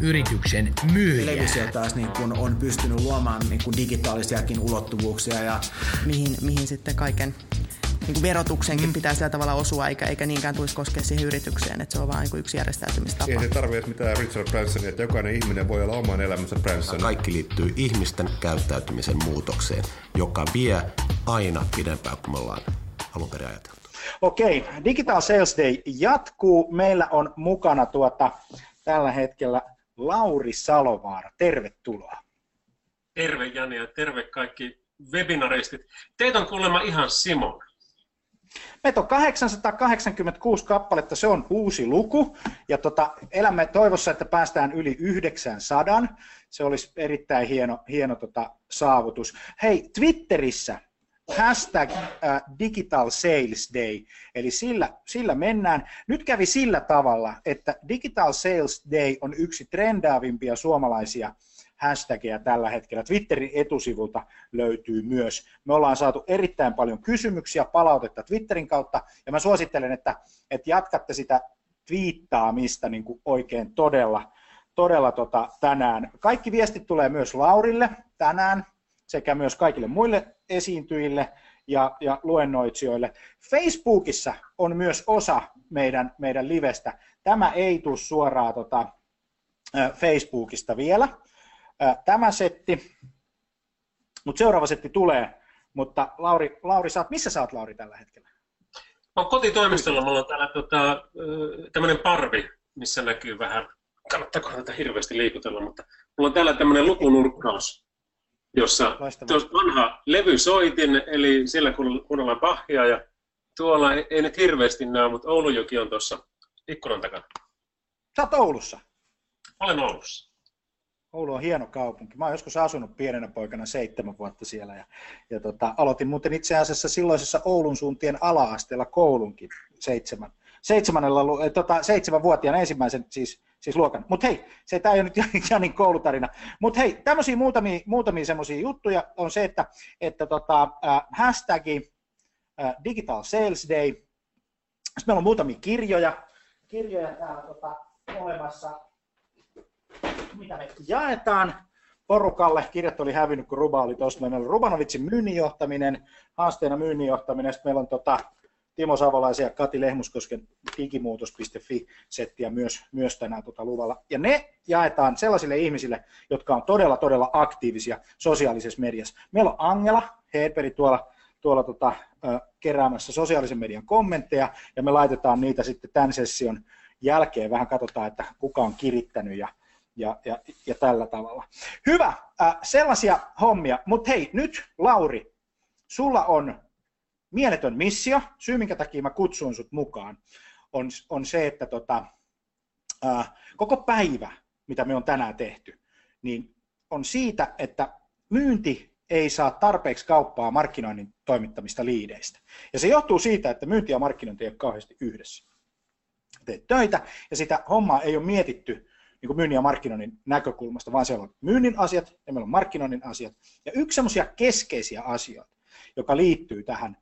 yrityksen myyjää. Televisio taas niin kun on pystynyt luomaan niin kun digitaalisiakin ulottuvuuksia ja mihin sitten kaiken niin verotuksenkin pitää sillä tavalla osua, eikä niinkään tulisi koskea siihen yritykseen, että se on vain niin yksi järjestäytymistapa. Ei se tarvitse mitään Richard Bransonia, että jokainen ihminen voi olla oman elämänsä Branson. Kaikki liittyy ihmisten käyttäytymisen muutokseen, joka vie aina pidempään kuin me ollaan alun perin ajateltu. Okei, Digital Sales Day jatkuu. Meillä on mukana tällä hetkellä Lauri Salovaara. Tervetuloa. Terve Jani ja terve kaikki webinaristit. Teitä on kuulemma ihan Simo. Meitä on 886 kappaletta, se on uusi luku, ja elämme toivossa, että päästään yli 900. Se olisi erittäin hieno saavutus. Hei, Twitterissä hashtag Digital Sales Day, eli sillä mennään. Nyt kävi sillä tavalla, että Digital Sales Day on yksi trendaavimpia suomalaisia hashtagia tällä hetkellä. Twitterin etusivulta löytyy myös. Me ollaan saatu erittäin paljon kysymyksiä, palautetta Twitterin kautta, ja mä suosittelen, että jatkatte sitä twiittaamista niin kuin oikein todella tänään. Kaikki viestit tulee myös Laurille tänään sekä myös kaikille muille esiintyjille ja luennoitsijoille. Facebookissa on myös osa meidän livestä. Tämä ei tule suoraan Facebookista vielä. Tämä setti, mutta seuraava setti tulee, mutta Lauri missä sä oot Lauri tällä hetkellä? Mä oon kotitoimistolla, mulla on täällä tämmönen parvi, missä näkyy vähän, kannattakohan tätä hirveästi liikutella, mutta mulla on täällä tämmönen lukunurkkaus, jossa tuossa vanha levysoitin, eli siellä kuunnellaan Bachia ja tuolla ei nyt hirveästi näe, mutta Oulujoki on tuossa ikkunan takana. Sä oot Oulussa? Olen Oulussa. Oulu on hieno kaupunki. Mä oon joskus asunut pienenä poikana 7 vuotta siellä ja aloitin muuten itse asiassa silloisessa Oulun suuntien ala-asteella koulunkin 7-vuotiaana ensimmäisen siis luokan. Mut hei, se tää ei ole nyt Janin koulutarina. Mut hei, tämmösiä muutamia semmosia juttuja on se, että hashtagi Digital Sales Day. Sitten meillä on muutamia kirjoja täällä olemassa. Mitä me jaetaan porukalle? Kirjat oli hävinnyt, kun Ruba oli tuossa. Meillä on Rubanovitsin myynninjohtaminen, haasteena myynninjohtaminen. Sitten meillä on Timo Savolaisen ja Kati Lehmuskosken digimuutos.fi-settiä myös tänään luvalla. Ja ne jaetaan sellaisille ihmisille, jotka on todella aktiivisia sosiaalisessa mediassa. Meillä on Angela Heberi tuolla keräämässä sosiaalisen median kommentteja, ja me laitetaan niitä sitten tämän session jälkeen. Vähän katsotaan, että kuka on kirittänyt ja tällä tavalla. Hyvä, sellaisia hommia. Mutta hei, nyt Lauri, sulla on mieletön missio. Syy, minkä takia mä kutsun sut mukaan, on se, että koko päivä, mitä me on tänään tehty, niin on siitä, että myynti ei saa tarpeeksi kauppaa markkinoinnin toimittamista liideistä. Ja se johtuu siitä, että myynti ja markkinointi ei ole kauheasti yhdessä. Teet töitä ja sitä hommaa ei ole mietitty niin myynnin ja markkinoinnin näkökulmasta, vaan siellä on myynnin asiat ja meillä on markkinoinnin asiat. Ja yksi semmoisia keskeisiä asioita, joka liittyy tähän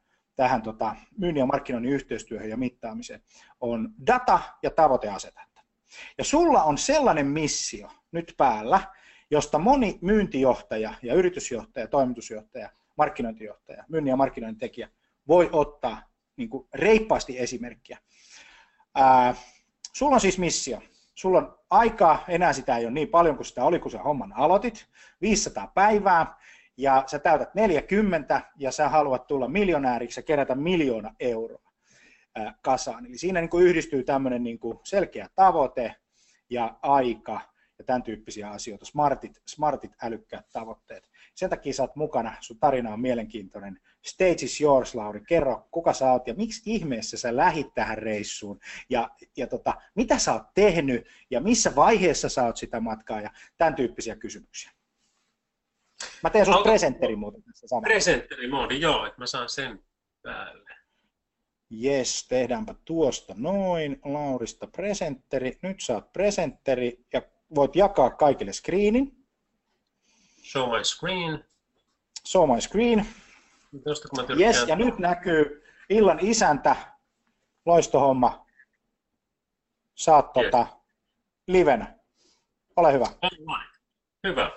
myynnin ja markkinoinnin yhteistyöhön ja mittaamiseen, on data ja tavoiteasetanta. Ja sulla on sellainen missio nyt päällä, josta moni myyntijohtaja ja yritysjohtaja, toimitusjohtaja, markkinointijohtaja, myynnin ja markkinoinnin tekijä voi ottaa niin kuin reippaasti esimerkkiä. Sulla on siis missio. sulla on aikaa, enää sitä ei ole niin paljon kuin sitä oli, kun sä homman aloitit, 500 päivää, ja sä täytät 40, ja sä haluat tulla miljonääriksi ja kerätä 1 000 000 euroa kasaan. Eli siinä niin kuin yhdistyy tämmöinen niin kuin selkeä tavoite ja aika ja tämän tyyppisiä asioita, smartit älykkäät tavoitteet. Sen takia sä oot mukana, sun tarina on mielenkiintoinen. Stage is yours, Lauri, kerro kuka sä oot ja miksi ihmeessä sä lähit tähän reissuun ja mitä sä oot tehnyt ja missä vaiheessa sä oot sitä matkaa ja tämän tyyppisiä kysymyksiä. Mä teen susta presentteri muuten tässä samalla. Presentteri-moodi, joo, että mä saan sen päälle. Jes, tehdäänpä tuosta noin, Laurista presentteri, nyt sä oot presentteri ja voit jakaa kaikille screenin. Show my screen. Show my screen. Jes, ja nyt näkyy Illan isäntä, loistohomma. Sä oot livenä. Ole hyvä. Hyvä.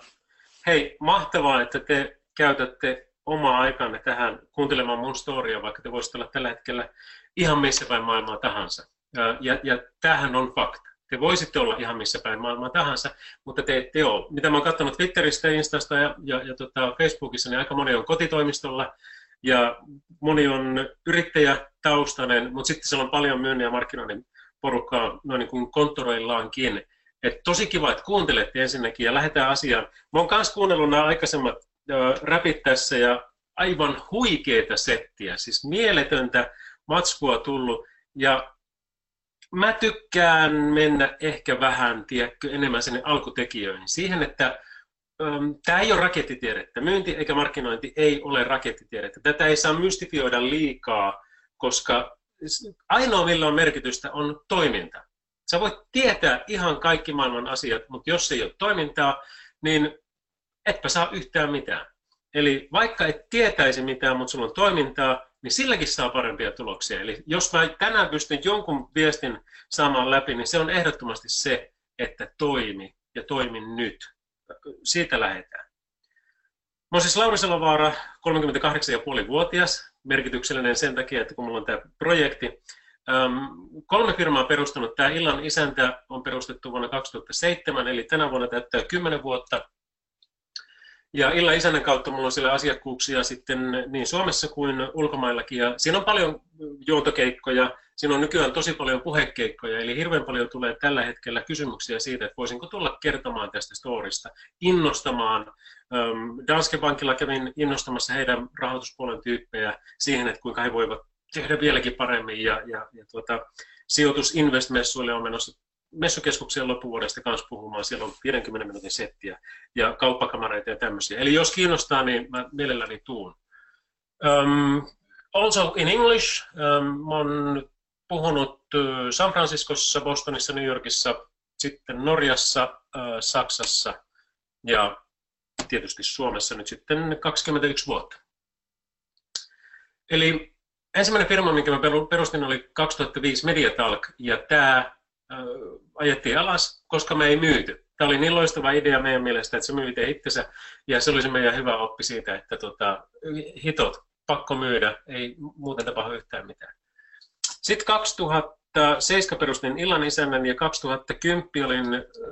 Hei, mahtavaa, että te käytätte omaa aikanne tähän kuuntelemaan mun storya, vaikka te voisitte olla tällä hetkellä ihan missä päin maailmaa tahansa. Ja tämähän on fakta. Te voisitte olla ihan missä päin maailmaa tahansa, mutta te ette ole. Mitä mä oon katsonut Twitteristä, Instasta ja Facebookissa, niin aika moni on kotitoimistolla ja moni on yrittäjätaustainen, mutta sitten siellä on paljon myynnin ja markkinoinnin porukkaa noin niin kuin konttoreillaankin. Et tosi kiva, että kuuntelette ensinnäkin ja lähdetään asiaan. Mä oon myös kuunnellut nämä aikaisemmat räpit tässä ja aivan huikeeta settiä, siis mieletöntä matskua tullut ja mä tykkään mennä ehkä vähän, tiedätkö, enemmän sinne alkutekijöihin. Siihen, että tämä ei ole rakettitiedettä. Myynti eikä markkinointi ei ole rakettitiedettä. Tätä ei saa mystifioida liikaa, koska ainoa millä on merkitystä on toiminta. Sä voit tietää ihan kaikki maailman asiat, mutta jos ei ole toimintaa, niin etpä saa yhtään mitään. Eli vaikka et tietäisi mitään, mutta sulla on toimintaa, niin silläkin saa parempia tuloksia. Eli jos mä tänään pystyn jonkun viestin saamaan läpi, niin se on ehdottomasti se, että toimi ja toimi nyt. Siitä lähdetään. Mä oon siis Lauri Salovaara, 38,5-vuotias, merkityksellinen sen takia, että kun mulla on tämä projekti. 3 firmaa perustanut. Tämä Illan isäntä on perustettu vuonna 2007, eli tänä vuonna täyttää 10 vuotta. Ja Illan isännän kautta mulla on siellä asiakkuuksia sitten niin Suomessa kuin ulkomaillakin. Ja siinä on paljon juontokeikkoja, siinä on nykyään tosi paljon puhekeikkoja, eli hirveän paljon tulee tällä hetkellä kysymyksiä siitä, että voisinko tulla kertomaan tästä storista, innostamaan. Danske Bankilla kävin innostamassa heidän rahoituspuolen tyyppejä siihen, että kuinka he voivat tehdä vieläkin paremmin. Sijoitus Invest-messuille on menossa messukeskukseen loppuvuodesta kanssa puhumaan, siellä on 50 minuutin settiä ja kauppakamareita ja tämmöisiä. Eli jos kiinnostaa, niin mä mielelläni tuun. Also in English, mä oon puhunut San Franciscossa, Bostonissa, New Yorkissa, sitten Norjassa, Saksassa ja tietysti Suomessa nyt sitten 21 vuotta. Eli ensimmäinen firma, minkä mä perustin, oli 2005 Mediatalk ja tämä ajettiin alas, koska me ei myyty. Tämä oli niin loistava idea meidän mielestä, että se myy itse itsensä, ja se oli se meidän hyvä oppi siitä, että hitot, pakko myydä, ei muuten tapahdu yhtään mitään. Sitten 2007 perustin Illan isännän, ja 2010 olin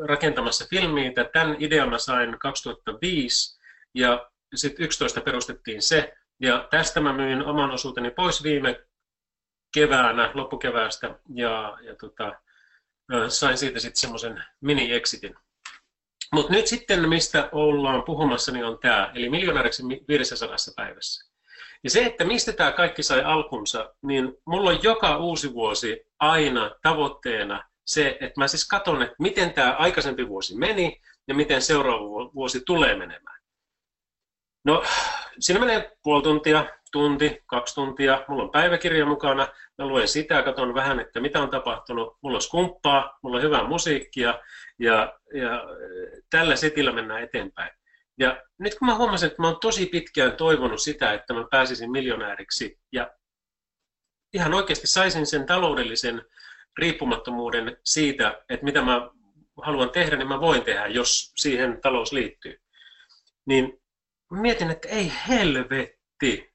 rakentamassa Filmiä. Tämän idean mä sain 2005, ja sitten 2011 perustettiin se, ja tästä mä myin oman osuuteni pois viime keväänä, loppukeväästä, sain siitä sitten semmoisen mini-exitin. Mutta nyt sitten, mistä ollaan puhumassa, niin on tämä, eli miljonääriksi 500 päivässä. Ja se, että mistä tämä kaikki sai alkunsa, niin mulla on joka uusi vuosi aina tavoitteena se, että mä siis katson, että miten tämä aikaisempi vuosi meni ja miten seuraava vuosi tulee menemään. No, siinä menee puoli tuntia, tunti, 2 tuntia, mulla on päiväkirja mukana, mä luen sitä ja katson vähän, että mitä on tapahtunut, mulla on skumppaa, mulla on hyvää musiikkia ja tällä setillä mennään eteenpäin. Ja nyt kun mä huomasin, että mä oon tosi pitkään toivonut sitä, että mä pääsisin miljonääriksi ja ihan oikeasti saisin sen taloudellisen riippumattomuuden siitä, että mitä mä haluan tehdä, niin mä voin tehdä, jos siihen talous liittyy. Niin mietin, että ei helvetti.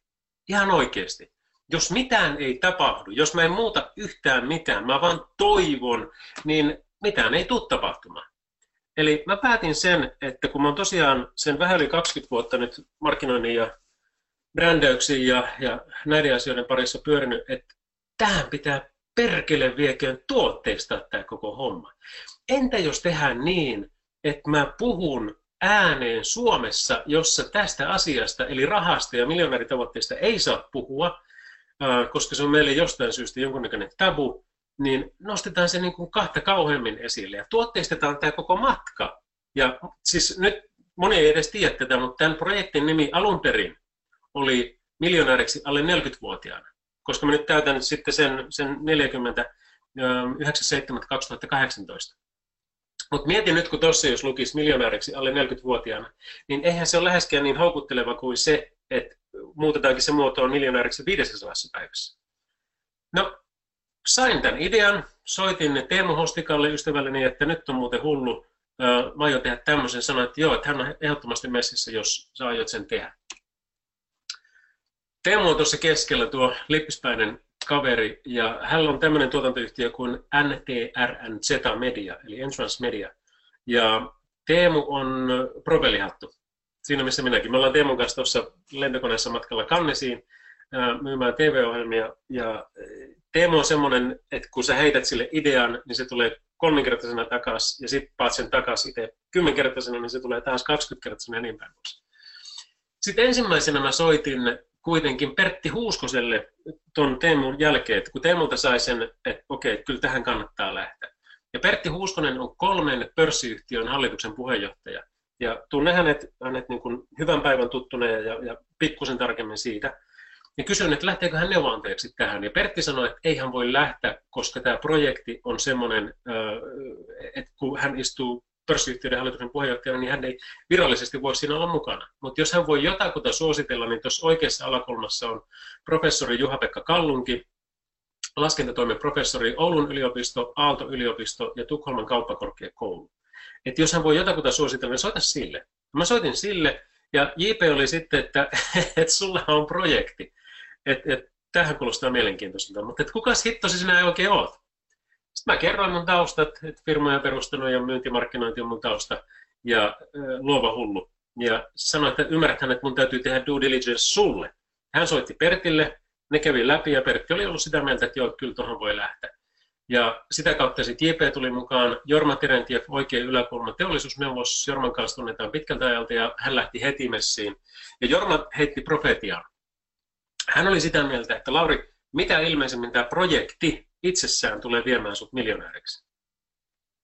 Ihan oikeasti. Jos mitään ei tapahdu, jos mä en muuta yhtään mitään, mä vaan toivon, niin mitään ei tule tapahtumaan. Eli mä päätin sen, että kun mä oon tosiaan sen vähän yli 20 vuotta nyt markkinoinnin ja brändäyksiin ja näiden asioiden parissa pyörinyt, että tähän pitää perkele vieköön tuotteista tämä koko homma. Entä jos tehdään niin, että mä puhun ääneen Suomessa, jossa tästä asiasta, eli rahasta ja miljonääritavoitteista ei saa puhua, koska se on meille jostain syystä jonkunnäköinen tabu, niin nostetaan se niin kuin kahta kauheammin esille ja tuotteistetaan tämä koko matka. Ja siis nyt moni ei edes tiedä tätä, mutta tämän projektin nimi alun perin oli miljonääriksi alle 40-vuotiaana, koska mä nyt täytän sitten sen 49.7.2018. Mutta mietin nyt, kun tuossa jos lukisi miljonääriksi alle 40-vuotiaana, niin eihän se ole läheskään niin houkutteleva kuin se, että muutetaankin se muotoon miljonääriksi 500 päivässä. No, sain tämän idean, soitin Teemu Hostikalle ystävälleni, että nyt on muuten hullu, mä aion tehdä tämmöisen, sanoin, että joo, että hän on ehdottomasti messissä, jos sä aiot sen tehdä. Teemu on tuossa keskellä tuo lippispäinen kaveri, ja hänellä on tämmöinen tuotantoyhtiö kuin NTRNZ Zeta Media, eli Entrance Media, ja Teemu on propelihattu, siinä missä minäkin. Me ollaan Teemun kanssa tuossa lentokoneessa matkalla Kannesiin myymään TV-ohjelmia, ja Teemu on semmoinen, että kun sä heität sille idean, niin se tulee 3-kertaisena takaisin, ja sitten paat sen takaisin itse 10-kertaisena, niin se tulee taas 20-kertaisena ja niin päin pois. Sitten ensimmäisenä mä soitin kuitenkin Pertti Huuskoselle tuon Teemun jälkeen, että kun Teemulta sai sen, että okei, kyllä tähän kannattaa lähteä. Ja Pertti Huuskonen on 3 pörssiyhtiön hallituksen puheenjohtaja. Ja tunnen hänet niin kuin hyvän päivän tuttuneen ja pikkusen tarkemmin siitä. Ja kysyin, että lähteekö hän neuvonantajaksi tähän. Ja Pertti sanoi, että ei hän voi lähteä, koska tämä projekti on semmoinen, että kun hän istuu pörssiyhtiöiden hallituksen puheenjohtajana, niin hän ei virallisesti voi siinä olla mukana. Mutta jos hän voi jotakuta suositella, niin tuossa oikeassa alakulmassa on professori Juha-Pekka Kallunki, laskentatoimen professori Oulun yliopisto, Aalto yliopisto ja Tukholman kauppakorkeakoulu. Että jos hän voi jotakuta suositella, niin soita sille. Mä soitin sille ja JP oli sitten, että sulla on projekti. Tämähän kuulostaa mielenkiintoiselta, mutta kukas hittosi sinä oikein oot? Sitten mä kerroin mun taustat, että firma on perustanut ja myyntimarkkinointi on mun tausta ja luova hullu. Ja sanoin, että ymmärräthän, että mun täytyy tehdä due diligence sulle. Hän soitti Pertille, ne kävi läpi ja Pertti oli ollut sitä mieltä, että joo, kyllä tuohon voi lähteä. Ja sitä kautta sitten JP tuli mukaan, Jorma Terentjeff, oikein yläkulma teollisuusneuvos, Jorman kanssa tunnetaan pitkältä ajalta ja hän lähti heti messiin. Ja Jorma heitti profetiaan. Hän oli sitä mieltä, että Lauri, mitä ilmeisemmin tämä projekti itsessään tulee viemään sut miljonääriksi.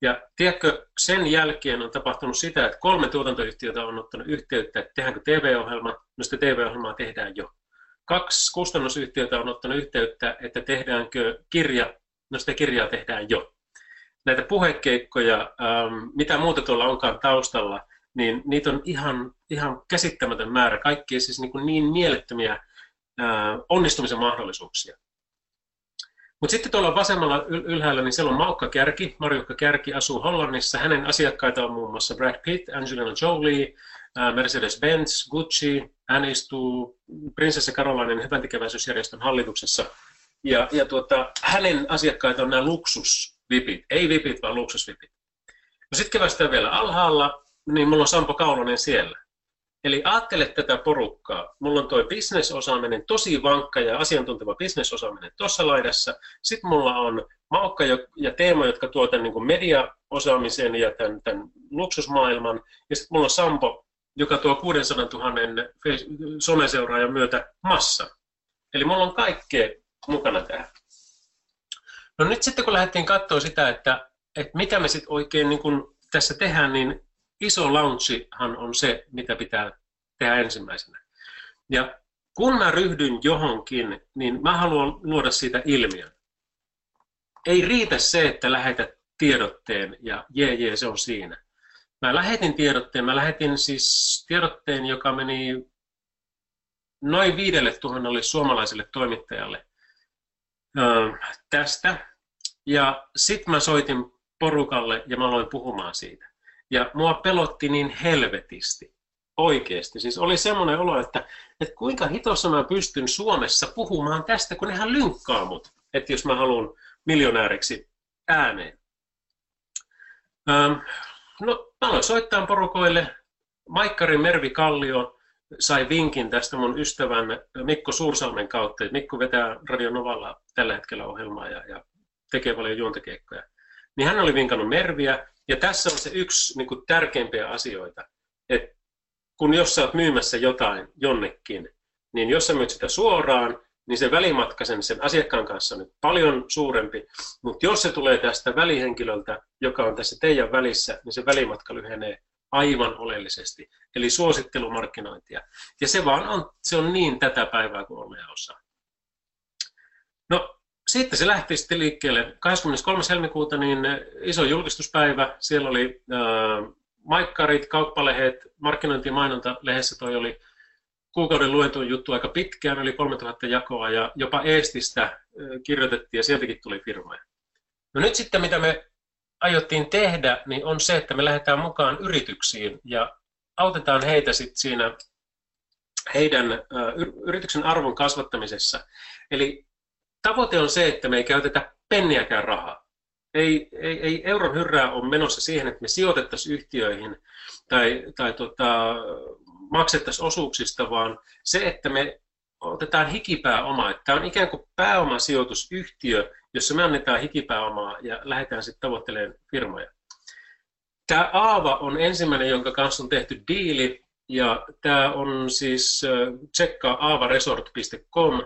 Ja tiedätkö, sen jälkeen on tapahtunut sitä, että 3 tuotantoyhtiötä on ottanut yhteyttä, että tehdäänkö TV-ohjelma, no sitä TV-ohjelmaa tehdään jo. 2 kustannusyhtiötä on ottanut yhteyttä, että tehdäänkö kirja, no sitä kirjaa tehdään jo. Näitä puhekeikkoja, mitä muuta tuolla onkaan taustalla, niin niitä on ihan käsittämätön määrä. Kaikki siis niin mielettömiä onnistumisen mahdollisuuksia. Mutta sitten tuolla vasemmalla ylhäällä, niin siellä on Maukka Kärki. Marjukka Kärki asuu Hollannissa. Hänen asiakkaita on muun muassa Brad Pitt, Angelina Jolie, Mercedes-Benz, Gucci. Hän istuu prinsessa Karolainen hyväntekeväisyysjärjestön hallituksessa. Ja hänen asiakkaita on nämä luksusvipit. Ei vipit, vaan luksusvipit. No sitten kevästään vielä alhaalla, niin mulla on Sampo Kaulonen siellä. Eli ajattele tätä porukkaa. Mulla on toi bisnesosaaminen tosi vankka ja asiantunteva bisnesosaaminen tuossa laidassa. Sitten mulla on Maukka ja Teemo, jotka tuo tämän niin mediaosaamisen ja tämän luksusmaailman. Ja sitten mulla on Sampo, joka tuo 600 000 someseuraajan myötä massan. Eli mulla on kaikkea mukana tähän. No nyt sitten kun lähdettiin katsoa sitä, että mitä me sitten oikein niin kun tässä tehdään, niin iso launchihan on se, mitä pitää tehdä ensimmäisenä. Ja kun mä ryhdyn johonkin, niin mä haluan luoda siitä ilmiön. Ei riitä se, että lähetät tiedotteen ja jee, se on siinä. Mä lähetin tiedotteen, joka meni noin 5 000 suomalaiselle toimittajalle tästä. Ja sit mä soitin porukalle ja mä aloin puhumaan siitä. Ja mua pelotti niin helvetisti, oikeasti. Siis oli semmoinen olo, että kuinka hitossa mä pystyn Suomessa puhumaan tästä, kun nehän lynkkaa mut, että jos mä haluan miljonääriksi ääneen. No, mä aloin soittaa porukoille. Maikkarin Mervi Kallio sai vinkin tästä mun ystävän Mikko Suursalmen kautta. Mikko vetää Radio Novalla tällä hetkellä ohjelmaa ja tekee paljon juontakeikkoja. Niin hän oli vinkannut Merviä, ja tässä on se yksi niin kuin tärkeimpiä asioita, että kun jos sä oot myymässä jotain jonnekin, niin jos sä myyt sitä suoraan, niin se välimatka sen asiakkaan kanssa on nyt paljon suurempi, mutta jos se tulee tästä välihenkilöltä, joka on tässä teidän välissä, niin se välimatka lyhenee aivan oleellisesti, eli suosittelumarkkinointia. Ja se vaan on, se on niin tätä päivää kuin olemme osaa. No, sitten se lähti sitten liikkeelle. 23. helmikuuta niin iso julkistuspäivä, siellä oli maikkarit, kauppalehet, markkinointi- ja mainonta-lehdessä toi oli kuukauden luentuun juttu aika pitkään, yli 3000 jakoa ja jopa Eestistä kirjoitettiin ja sieltäkin tuli firmoja. No nyt sitten mitä me aiottiin tehdä, niin on se, että me lähdetään mukaan yrityksiin ja autetaan heitä sitten siinä heidän yrityksen arvon kasvattamisessa. Eli tavoite on se, että me ei käytetä penniäkään rahaa. Ei euron hyrrää ole menossa siihen, että me sijoitettaisiin yhtiöihin tai maksettaisiin osuuksista, vaan se, että me otetaan hikipääomaa. Tämä on ikään kuin pääomasijoitusyhtiö, jossa me annetaan hikipääomaa ja lähdetään sitten tavoittelemaan firmoja. Tämä Aava on ensimmäinen, jonka kanssa on tehty diili, ja tämä on siis, tsekkaa aavaresort.com.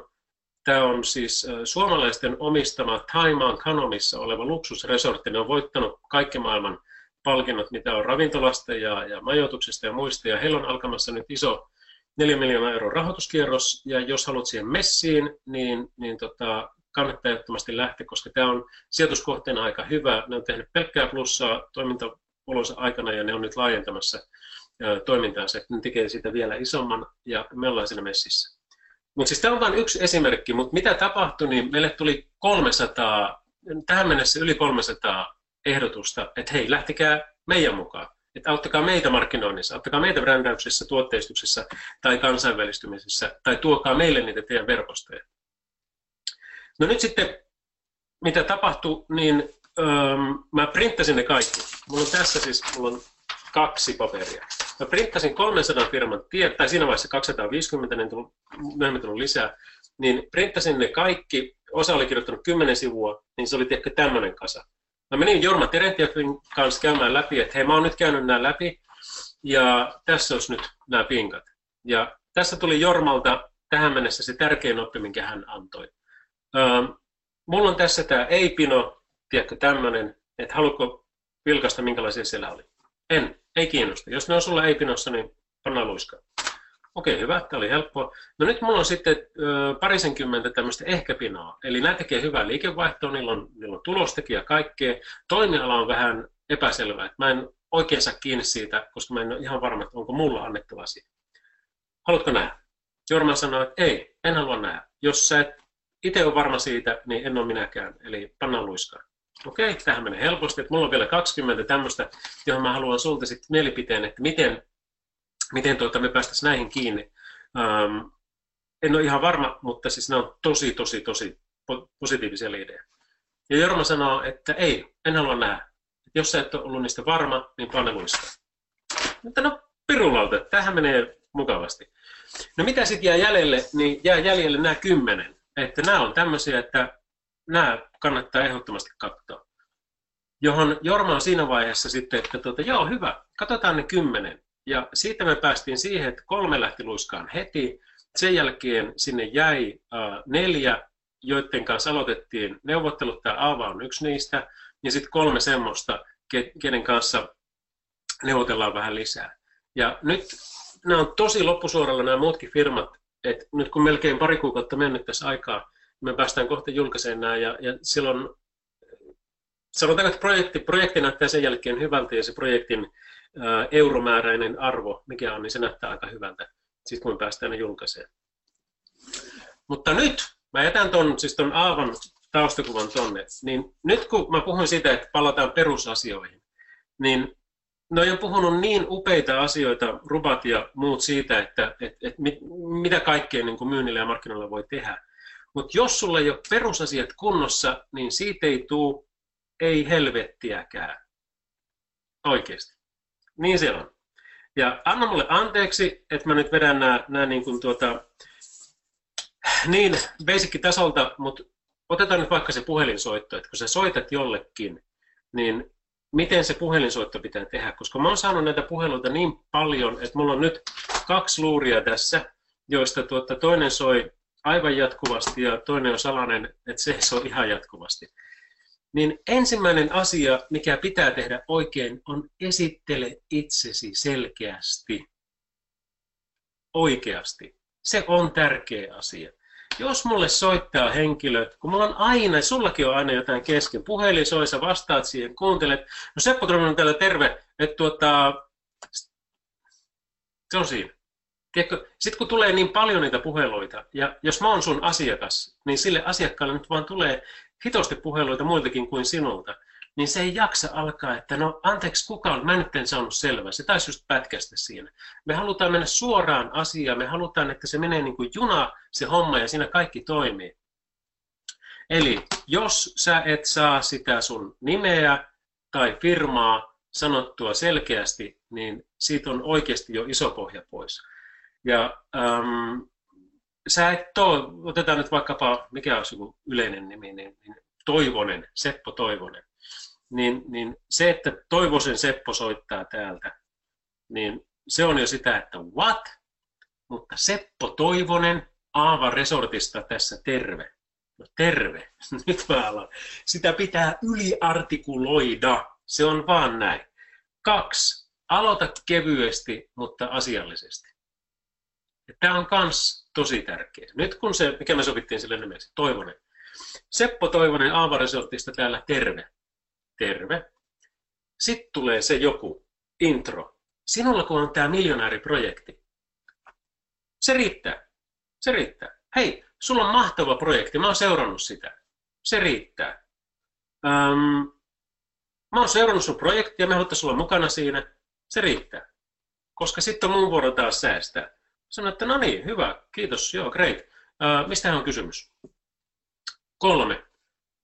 Tämä on siis suomalaisten omistama Thaimaan Kanomissa oleva luksusresortti. Ne on voittanut kaikki maailman palkinnot, mitä on ravintolasta ja majoituksesta ja muista. Ja heillä on alkamassa nyt iso 4 miljoonaa € rahoituskierros. Ja jos haluat siihen messiin, niin kannattaa ehdottomasti lähteä, koska tämä on sijoituskohteena aika hyvä. Ne on tehnyt pelkkää plussaa toimintaolonsa aikana ja ne on nyt laajentamassa toimintaansa. Ne tekee siitä vielä isomman ja me ollaan siinä messissä. Mutta siis tämä on vain yksi esimerkki, mutta mitä tapahtui, niin meille tuli 300, tähän mennessä yli 300 ehdotusta, että hei, lähtikää meidän mukaan, että auttakaa meitä markkinoinnissa, auttakaa meitä brändäyksessä, tuotteistuksessa tai kansainvälistymisessä, tai tuokaa meille niitä teidän verkostoja. No nyt sitten, mitä tapahtui, niin mä printtasin ne kaikki. Mulla on tässä siis, mulla on 2 paperia. Mä printtasin 300 firman tiedot, tai siinä vaiheessa 250, niin myöhemmin tullut lisää, niin printtasin ne kaikki, osa oli kirjoittanut 10 sivua, niin se oli ehkä tämmöinen kasa. Mä menin Jorma Terentjeffin kanssa käymään läpi, että hei, mä oon nyt käynyt nämä läpi, ja tässä olisi nyt nämä pinkat. Ja tässä tuli Jormalta tähän mennessä se tärkein oppi, minkä hän antoi. Mulla on tässä tämä ei-pino, tiedätkö tämmöinen, että haluatko vilkaista, minkälaisia siellä oli? En. Ei kiinnosta. Jos ne on sulla ei-pinossa, niin pannaan luiskaan. Okei, hyvä. Tämä oli helppoa. No nyt mulla on sitten parisenkymmentä tämmöistä ehkä-pinoa. Eli nämä tekee hyvää liikevaihtoa, niillä on tulostekijä ja kaikkea. Toimiala on vähän epäselvää. Mä en oikein saa kiinni siitä, koska mä en ole ihan varma, että onko mulla annettava siitä. Haluatko nähdä? Jorma sanoi, että ei, en halua nähdä. Jos sä et itse ole varma siitä, niin en ole minäkään. Eli pannaan luiskaan. Okei, tähän menee helposti, että mulla on vielä 20 tämmöistä, johon mä haluan sulta sitten mielipiteen, että miten me päästäisiin näihin kiinni. En ole ihan varma, mutta siis nämä on tosi positiivisia liidejä. Ja Jorma sanoo, että ei, en halua nähdä. Jos sä et ole ollut niistä varma, niin pane luistaa. Mutta no pirulauta, tähän menee mukavasti. No mitä sitten jää jäljelle, niin jää jäljelle nämä 10. Että nämä on tämmöisiä, että nämä kannattaa ehdottomasti katsoa, johon Jorma on siinä vaiheessa sitten, että joo hyvä, katsotaan ne 10. Ja siitä me päästiin siihen, että 3 lähti luiskaan heti, sen jälkeen sinne jäi 4, joiden kanssa aloitettiin neuvottelut, tämä Aava on yksi niistä, ja sitten 3 semmoista, kenen kanssa neuvotellaan vähän lisää. Ja nyt nämä on tosi loppusuoralla nämä muutkin firmat, että nyt kun melkein pari kuukautta mennyt tässä aikaa, me päästään kohta julkaiseen nämä ja silloin sanotaan, että projekti näyttää sen jälkeen hyvältä ja se projektin euromääräinen arvo, mikä on, niin se näyttää aika hyvältä, siis kun me päästään ne julkaiseen. Mutta nyt, mä jätän ton Aavan taustakuvan tonne, niin nyt kun mä puhun siitä, että palataan perusasioihin, niin ne on jo puhunut niin upeita asioita, Rubat ja muut siitä, että mitä kaikkea niin kuin myynnillä ja markkinoilla voi tehdä. Mutta jos sulla ei ole perusasiat kunnossa, niin siitä ei tule ei helvettiäkään. Oikeasti. Niin siellä on. Ja anna mulle anteeksi, että mä nyt vedän nämä niin basic-tasolta, mutta otetaan nyt vaikka se puhelinsoitto, että kun sä soitat jollekin, niin miten se puhelinsoitto pitää tehdä, koska mä oon saanut näitä puheluita niin paljon, että mulla on nyt 2 luuria tässä, joista toinen soi aivan jatkuvasti ja toinen on salainen, että se soi ihan jatkuvasti. Niin ensimmäinen asia, mikä pitää tehdä oikein, on esittele itsesi selkeästi, oikeasti. Se on tärkeä asia. Jos mulle soittaa henkilö, kun mulla on aina, sullakin on aina jotain kesken, puhelin soi, sä vastaat siihen, kuuntelet, no Seppo Trominen on täällä, terve, että se on siinä. Tiedätkö, sit kun tulee niin paljon niitä puheluita, ja jos mä oon sun asiakas, niin sille asiakkaalle nyt vaan tulee hitosti puheluita muiltakin kuin sinulta, niin se ei jaksa alkaa, että no anteeksi kukaan, mä nyt en saanut selvää, se taisi just pätkästä siinä. Me halutaan mennä suoraan asiaan, me halutaan, että se menee niin kuin juna se homma ja siinä kaikki toimii. Eli jos sä et saa sitä sun nimeä tai firmaa sanottua selkeästi, niin siitä on oikeasti jo iso pohja pois. Ja sä et ole, otetaan nyt vaikkapa, mikä olisi joku yleinen nimi, niin Toivonen, Seppo Toivonen. Niin se, että Toivosen Seppo soittaa täältä, niin se on jo sitä, että what? Mutta Seppo Toivonen Aava Resortista tässä terve. No terve, nyt mä alan. Sitä pitää yliartikuloida, se on vaan näin. 2, aloita kevyesti, mutta asiallisesti. Tämä on myös tosi tärkeä. Nyt kun se, mikä me sovittiin sille nimeksi, Toivonen. Seppo Toivonen Aava Resortista täällä terve. Terve. Sitten tulee se joku intro. Sinulla kun on tämä miljonääriprojekti. Se riittää. Se riittää. Hei, sulla on mahtava projekti. Mä oon seurannut sitä. Se riittää. Mä oon seurannut sun projektia. Mä haluan sulla mukana siinä. Se riittää. Koska sitten on mun vuoro taas säästää. Sanoin, että no niin, hyvä. Kiitos. Joo, great. Mistähän on kysymys? 3.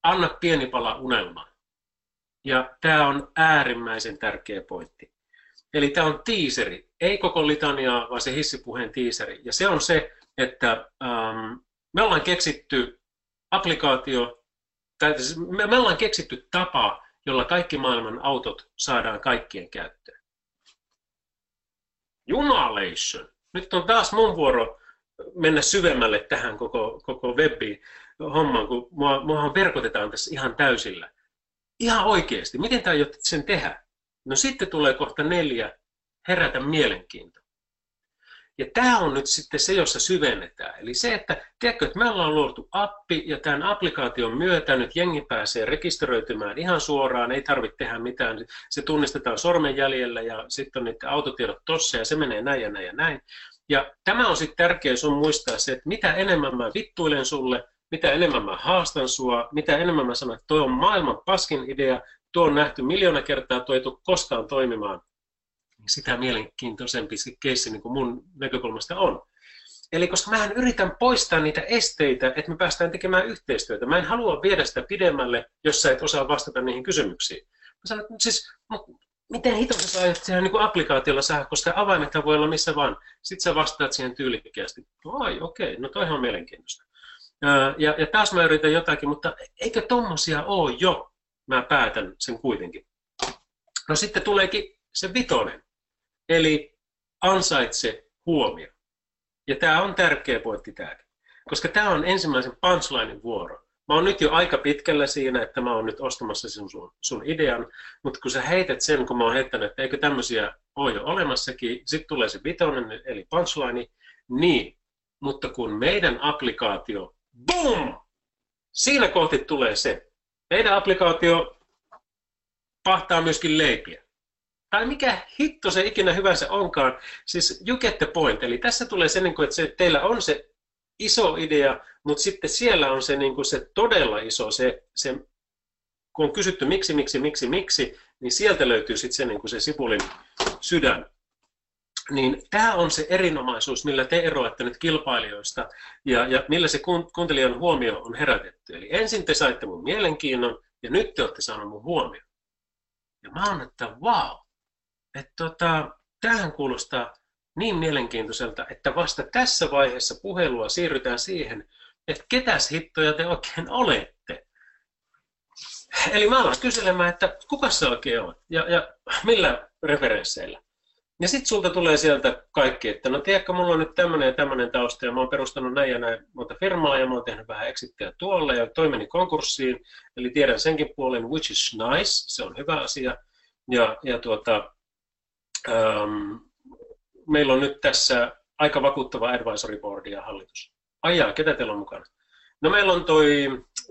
Anna pieni pala unelmaa. Ja tämä on äärimmäisen tärkeä pointti. Eli tämä on tiiseri, ei koko litaniaa, vaan se hissipuheen tiiseri. Ja se on se, että me ollaan keksitty applikaatio, tai me ollaan keksitty tapa, jolla kaikki maailman autot saadaan kaikkien käyttöön. Jumalation! Nyt on taas mun vuoro mennä syvemmälle tähän koko web-hommaan, kun muahan verkotetaan tässä ihan täysillä. Ihan oikeasti. Miten tämä aiot sen tehdä? No sitten tulee kohta 4, herätä mielenkiinto. Ja tämä on nyt sitten se, jossa syvennetään. Eli se, että tiedätkö, että me ollaan luotu appi ja tämän applikaation myötä nyt jengi pääsee rekisteröitymään ihan suoraan, ei tarvitse tehdä mitään. Se tunnistetaan sormenjäljellä ja sitten on niiden autotiedot tossa ja se menee näin ja näin ja näin. Ja tämä on sitten tärkeä, jos on muistaa se, että mitä enemmän mä vittuilen sulle, mitä enemmän mä haastan sua, mitä enemmän mä sanon, että toi on maailman paskin idea, tuo on nähty miljoona kertaa, tuo ei tule koskaan toimimaan. Sitä mielenkiintoisempi se keissi niin kuin mun näkökulmasta on. Eli koska mähän yritän poistaa niitä esteitä, että me päästään tekemään yhteistyötä. Mä en halua viedä sitä pidemmälle, jos sä et osaa vastata niihin kysymyksiin. Mä sanon, että siis, miten hitossa sä ajat sehän niin kuin applikaatiolla saa, koska avaimethan voi olla missä vaan. Sitten sä vastaat siihen tyylikkäästi. Ai okei, no toihan on mielenkiintoista. Ja taas mä yritän jotakin, mutta eikö tommosia ole jo? Mä päätän sen kuitenkin. No sitten tuleekin se 5. Eli ansaitse huomio. Ja tää on tärkeä pointti tääkin. Koska tää on ensimmäisen punchlinen vuoro. Mä oon nyt jo aika pitkällä siinä, että mä oon nyt ostamassa sun idean. Mutta kun sä heität sen, kun mä oon heittänyt, että eikö tämmösiä ole jo olemassakin. Sitten tulee se 5. eli punchline. Niin. Mutta kun meidän applikaatio BOOM! Siinä kohti tulee se. Meidän applikaatio pahtaa myöskin leipiä. Tai mikä hitto se ikinä hyvänsä onkaan. Siis you get the point. Eli tässä tulee se, että teillä on se iso idea, mutta sitten siellä on se todella iso. Se, kun on kysytty miksi, niin sieltä löytyy sitten se sipulin sydän. Niin tämä on se erinomaisuus, millä te eroatte nyt kilpailijoista ja millä se kuuntelijan huomio on herätetty. Eli ensin te saitte mun mielenkiinnon ja nyt te olette saaneet mun huomioon. Ja mä oon, että wow, Tämähän kuulostaa niin mielenkiintoiselta, että vasta tässä vaiheessa puhelua siirrytään siihen, että ketäs hittoja te oikein olette. Eli mä aloin kyselemään, että kuka sä oikein oot ja millä referensseillä. Ja sitten sulta tulee sieltä kaikki, että no tiedätkö, mulla on nyt tämmöinen ja tämmöinen tausta ja mä oon perustanut näin ja näin monta firmaa ja mä oon tehnyt vähän exittiä tuolla ja toi meni konkurssiin, eli tiedän senkin puolen, which is nice, se on hyvä asia. Meillä on nyt tässä aika vakuuttava advisory board ja hallitus. Aijaa, ketä teillä on mukana? No meillä on toi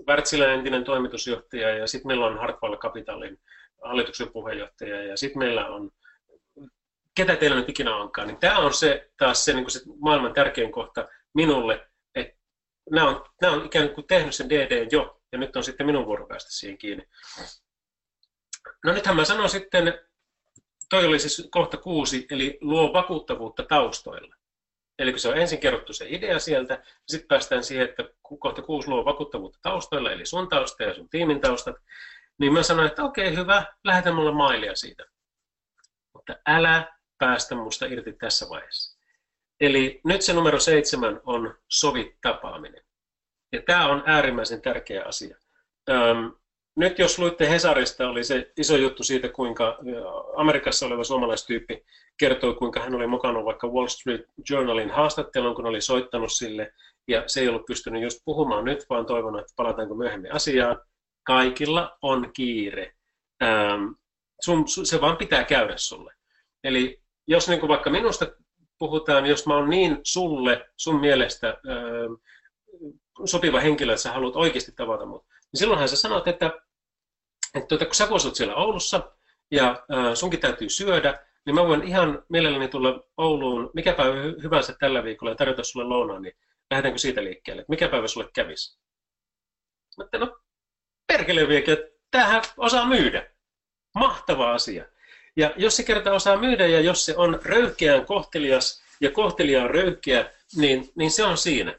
Wärtsilän entinen toimitusjohtaja ja sitten meillä on Hartwall Capitalin hallituksen puheenjohtaja ja sitten meillä on ketä teillä nyt ikinä onkaan, niin tämä on se, taas se, niin kuin se maailman tärkein kohta minulle, että nämä on ikään kuin tehnyt sen DD jo, ja nyt on sitten minun vuoro päästä siihen kiinni. No nythän mä sanon sitten, toi oli siis kohta 6, eli luo vakuuttavuutta taustoilla. Eli kun se on ensin kerrottu se idea sieltä, sitten päästään siihen, että kohta 6 luo vakuuttavuutta taustoilla, eli sun tausta ja sun tiimin taustat, niin mä sanoin, että okei, hyvä, lähetä mulle mailia siitä. Mutta älä päästä musta irti tässä vaiheessa. Eli nyt se numero 7 on sovi tapaaminen. Ja tämä on äärimmäisen tärkeä asia. Nyt jos luitte Hesarista, oli se iso juttu siitä, kuinka Amerikassa oleva suomalaistyyppi kertoi, kuinka hän oli mokannut vaikka Wall Street Journalin haastattelun, kun oli soittanut sille, ja se ei ollut pystynyt just puhumaan nyt, vaan toivonut, että palataanko myöhemmin asiaan. Kaikilla on kiire. Se vaan pitää käydä sulle. Eli jos niin kuin vaikka minusta puhutaan, jos mä oon niin sulle, sun mielestä sopiva henkilö, että sä haluat oikeasti tavata mut, niin silloinhan sä sanot, että kun sä voisit siellä Oulussa ja sunkin täytyy syödä, niin mä voin ihan mielelläni tulla Ouluun mikä päivä hyvänsä tällä viikolla ja tarjota sulle lounaan, niin lähdetäänkö siitä liikkeelle, että mikä päivä sulle kävisi. Mä ajattelin, no perkele vieläkin, että tämähän osaa myydä. Mahtava asia. Ja jos se kerta osaa myydä ja jos se on röyhkeän kohtelias ja kohteliaan röyhkeä, niin se on siinä.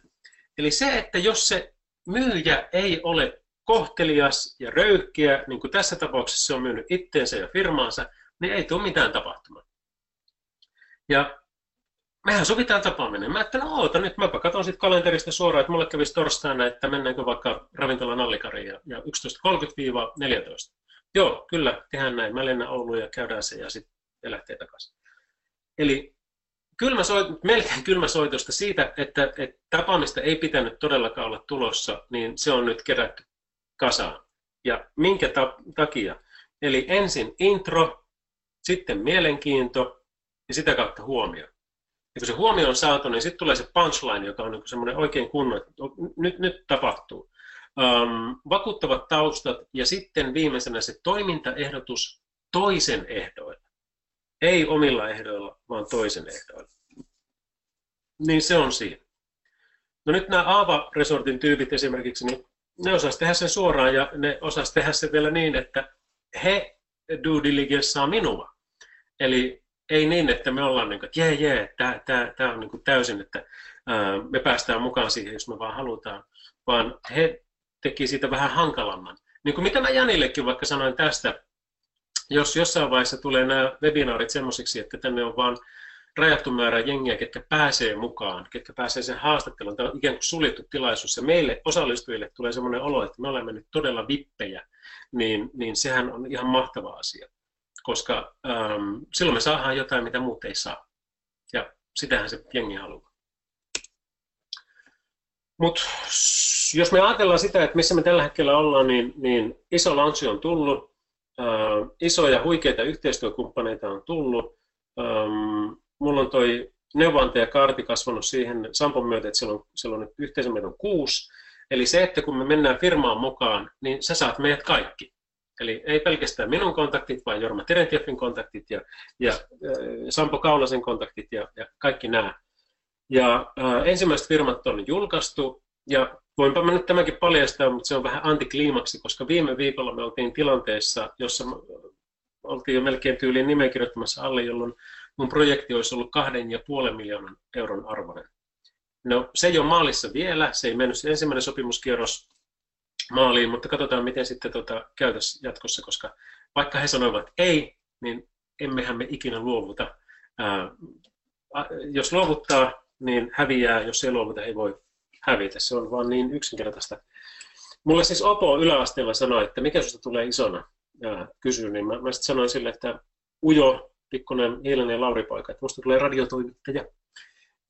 Eli se, että jos se myyjä ei ole kohtelias ja röyhkeä, niin kuin tässä tapauksessa se on myynyt itteensä ja firmaansa, niin ei tule mitään tapahtumaan. Ja mehän sovitaan tapaaminen. Mä ajattelin, oota nyt, mäpä katson sitten kalenterista suoraan, että mulle kävisi torstaina, että mennäänkö vaikka ravintolan allikariin ja 11:30–14. Joo, kyllä, tehdään näin. Mä lennän Ouluun ja käydään se ja sitten lähtee takaisin. Eli melkein kylmäsoitosta siitä, että tapaamista ei pitänyt todellakaan olla tulossa, niin se on nyt kerätty kasaan. Ja minkä takia? Eli ensin intro, sitten mielenkiinto ja sitä kautta huomio. Ja kun se huomio on saatu, niin sitten tulee se punchline, joka on niin semmoinen oikein kunnon, että nyt tapahtuu. Vakuuttavat taustat ja sitten viimeisenä se toimintaehdotus toisen ehdoilla. Ei omilla ehdoilla, vaan toisen ehdoilla. Niin se on siinä. No nyt nämä Aava-resortin tyypit esimerkiksi, niin ne osas tehdä sen suoraan ja ne osas tehdä sen vielä niin, että he due diligenceaa minua. Eli ei niin, että me ollaan niin kuin, että jee, tämä on niin kuin täysin, että me päästään mukaan siihen, jos me vaan halutaan, vaan he teki siitä vähän hankalamman. Niin kuin mitä mä Janillekin vaikka sanoin tästä, jos jossain vaiheessa tulee nämä webinaarit semmoisiksi, että tänne on vaan rajattu määrä jengiä, ketkä pääsee sen haastatteluun, tämä on ikään kuin suljettu tilaisuus, ja meille osallistujille tulee semmoinen olo, että me olemme nyt todella vippejä, niin sehän on ihan mahtava asia, koska silloin me saadaan jotain, mitä muut ei saa, ja sitähän se jengi haluaa. Mutta jos me ajatellaan sitä, että missä me tällä hetkellä ollaan, niin iso launchi on tullut, isoja huikeita yhteistyökumppaneita on tullut. Mulla on toi neuvonantajakaarti kasvanut siihen Sampon myötä, että siellä on nyt yhteensä meitä on 6. Eli se, että kun me mennään firmaan mukaan, niin sä saat meidät kaikki. Eli ei pelkästään minun kontaktit, vaan Jorma Terentjeffin kontaktit ja Sampo Kaulasen kontaktit ja kaikki nämä. Ja ensimmäiset firmat on julkaistu, ja voinpa mä nyt tämänkin paljastaa, mutta se on vähän antikliimaksi, koska viime viikolla me oltiin tilanteessa, jossa oltiin jo melkein tyyliin nimen kirjoittamassa alle, jolloin mun projekti olisi ollut 2,5 miljoonan euron arvoinen. No se ei ole maalissa vielä, se ei mennyt ensimmäinen sopimuskierros maaliin, mutta katsotaan miten sitten käytös jatkossa, koska vaikka he sanoivat ei, niin emmehän me ikinä luovuta. Jos luovuttaa, niin häviää, jos ei luovuta, ei voi hävitä. Se on vaan niin yksinkertaista. Mulle siis Opo yläasteella sanoi, että mikä susta tulee isona, kysyin, niin mä sitten sanoin sille, että ujo, pikkuinen hiilinen Lauri-poika, että musta tulee radiotoimittaja.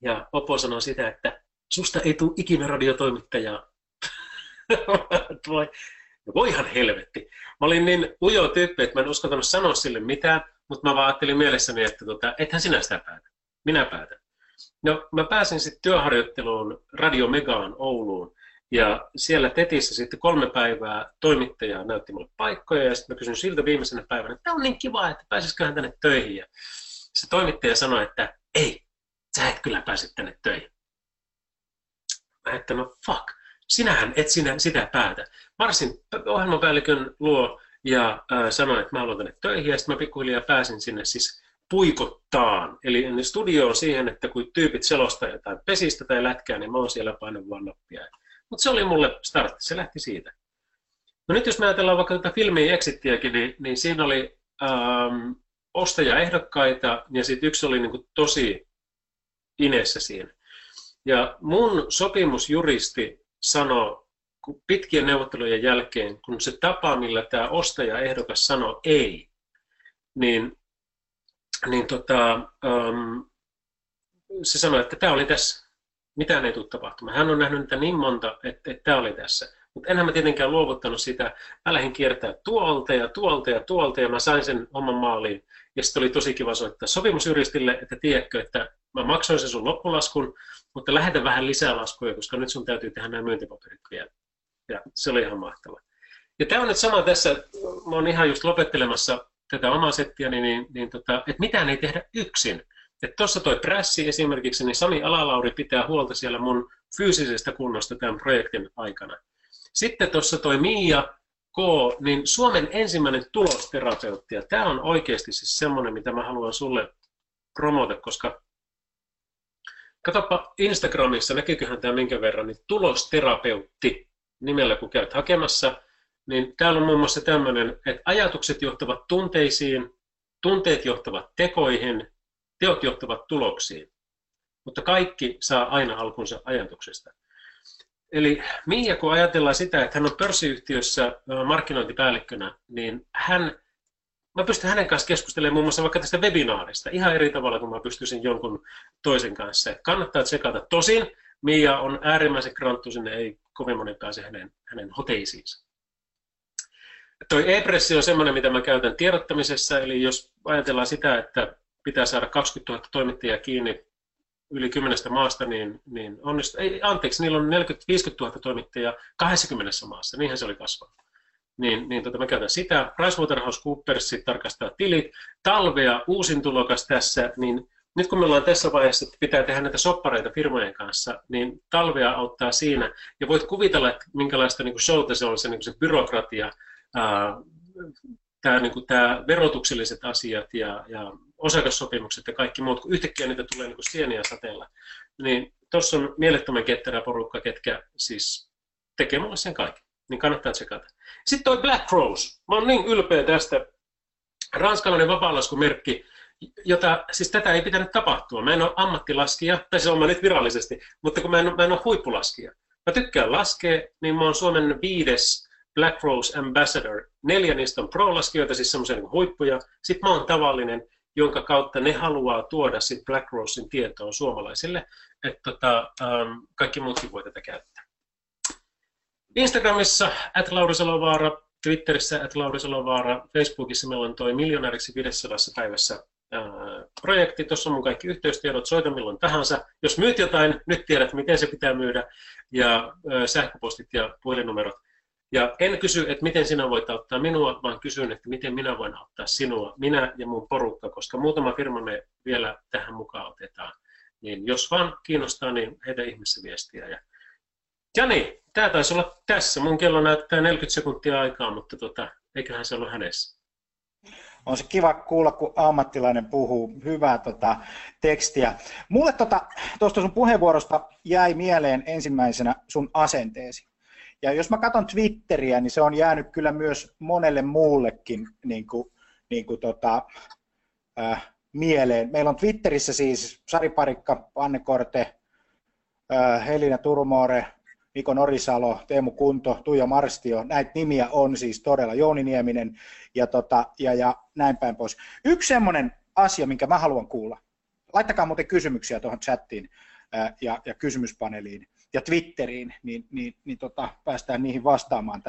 Ja Opo sanoi sitä, että susta ei tule ikinä radiotoimittajaa. Voihan helvetti. Mä olin niin ujo tyyppi, että mä en uskaltanut sanoa sille mitään, mutta mä vaan ajattelin mielessäni, että ethän sinä sitä päätä. Minä päätän. No, mä pääsin sitten työharjoitteluun Radio Megaan Ouluun. Ja siellä Tetissä sitten 3 päivää toimittaja näytti mulle paikkoja ja sitten mä kysyin siltä viimeisenä päivänä, että tämä on niin kiva, että pääsisiköhän tänne töihin. Ja se toimittaja sanoi, että ei, sä et kyllä pääse tänne töihin. Mä ajattelin, no fuck, sinähän et sinä sitä päätä. Marsin ohjelmapäällikön luo ja sanoin, että mä haluan tänne töihin ja sitten mä pikkuhiljaa pääsin sinne siis puikottaan. Eli studio on siihen, että kun tyypit selostaa jotain pesistä tai lätkää, niin mä oon siellä painan vaan nappia. Mutta se oli mulle startti, se lähti siitä. No nyt jos me ajatellaan vaikka tätä Filmiä exittiäkin, niin siinä oli ostajaehdokkaita ja sitten yksi oli niinku tosi inessä siinä. Ja mun sopimusjuristi sanoi pitkien neuvottelujen jälkeen, kun se tapa, millä tämä ostajaehdokas sanoi ei, niin se sanoi, että tämä oli tässä. Mitään ei tule tapahtumaan. Hän on nähnyt niitä niin monta, että tämä oli tässä. Mutta enhän mä tietenkään luovuttanut sitä. Mä lähdin kiertää tuolta ja tuolta ja tuolta ja mä sain sen oman maaliin. Ja sitten oli tosi kiva soittaa sopimusjuristille, että tiedätkö, että mä maksoin sen sun loppulaskun, mutta lähetä vähän lisää laskuja, koska nyt sun täytyy tehdä nämä myyntipaperit vielä. Ja se oli ihan mahtava. Ja tämä on nyt sama tässä, mä oon ihan just lopettelemassa tätä omaa settiäni, että mitään ei tehdä yksin. Tuossa toi prässi esimerkiksi, niin Sami Alalauri pitää huolta siellä mun fyysisestä kunnosta tämän projektin aikana. Sitten tuossa toi Miia K, niin Suomen ensimmäinen tulosterapeutti. Tämä on oikeasti siis semmoinen, mitä mä haluan sulle promota, koska katsopa Instagramissa, näkyyköhän tämä minkä verran, niin tulosterapeutti nimellä kun käyt hakemassa, niin täällä on muun muassa tämmöinen, että ajatukset johtavat tunteisiin, tunteet johtavat tekoihin, teot johtavat tuloksiin, mutta kaikki saa aina alkunsa ajatuksesta. Eli Miia, kun ajatellaan sitä, että hän on pörssiyhtiössä markkinointipäällikkönä, niin mä pystyn hänen kanssa keskustelemaan muun muassa vaikka tästä webinaarista ihan eri tavalla kuin mä pystyisin jonkun toisen kanssa. Kannattaa tsekata. Tosin Miia on äärimmäisen kranttu, sinne ei kovin monen pääse hänen hoteisiinsa. Toi e-pressi on semmoinen, mitä mä käytän tiedottamisessa, eli jos ajatellaan sitä, että pitää saada 20 000 toimittajia kiinni yli 10 maasta, niin onnistuu. Ei, anteeksi, niillä on 40-50 000 toimittajia 20 maassa, niinhän se oli kasvanut. Mä käytän sitä. PricewaterhouseCoopers tarkastaa tilit. Talvea, uusin tulokas tässä, niin nyt kun me ollaan tässä vaiheessa, että pitää tehdä näitä soppareita firmojen kanssa, niin Talvea auttaa siinä. Ja voit kuvitella, että minkälaista showta se on, se byrokratia, tämä verotukselliset asiat ja osakassopimukset ja kaikki muut, kun yhtäkkiä niitä tulee niin kuin sieniä sateella, niin tuossa on mielettömän ketterä porukka, ketkä siis tekee mulle sen kaiken, niin kannattaa tsekata. Sitten toi Black Rose, mä oon niin ylpeä tästä, ranskalainen vapaalaskumerkki, jota, siis tätä ei pitänyt tapahtua, mä en ole ammattilaskija, tai se on mä nyt virallisesti, mutta kun mä en ole huippulaskija. Mä tykkään laskea, niin mä oon Suomen 5. Black Rose Ambassador, 4 niistä on pro-laskijoita, siis semmoisia niin huippuja, sitten mä oon tavallinen, jonka kautta ne haluaa tuoda sitten Black Rosen tietoon suomalaisille, että kaikki muutkin voi tätä käyttää. Instagramissa @LauriSalovaara, Twitterissä @LauriSalovaara, Facebookissa meillä on toi miljonääriksi 500 päivässä projekti, tuossa on mun kaikki yhteystiedot, soita milloin tahansa. Jos myyt jotain, nyt tiedät miten se pitää myydä, ja sähköpostit ja puhelinnumerot. Ja en kysy, että miten sinä voit auttaa minua, vaan kysyn, että miten minä voin auttaa sinua, minä ja mun porukka, koska muutama firma me vielä tähän mukaan otetaan. Niin jos vaan kiinnostaa, niin heitä ihmeessä viestiä. Ja Jani, tämä taisi olla tässä. Mun kello näyttää 40 sekuntia aikaa, mutta eiköhän se ollut hänessä. On se kiva kuulla, kun ammattilainen puhuu hyvää tekstiä. Mulle tuosta sun puheenvuorosta jäi mieleen ensimmäisenä sun asenteesi. Ja jos mä katson Twitteriä, niin se on jäänyt kyllä myös monelle muullekin niin kuin mieleen. Meillä on Twitterissä siis Sari Parikka, Anne Korte, Helina Turmore, Niko Norisalo, Teemu Kunto, Tuija Marstio, näitä nimiä on siis todella, Jouni Nieminen ja näin päin pois. Yksi semmoinen asia, minkä mä haluan kuulla, laittakaa muuten kysymyksiä tuohon chattiin ja kysymyspaneeliin ja Twitteriin, niin päästään niihin vastaamaan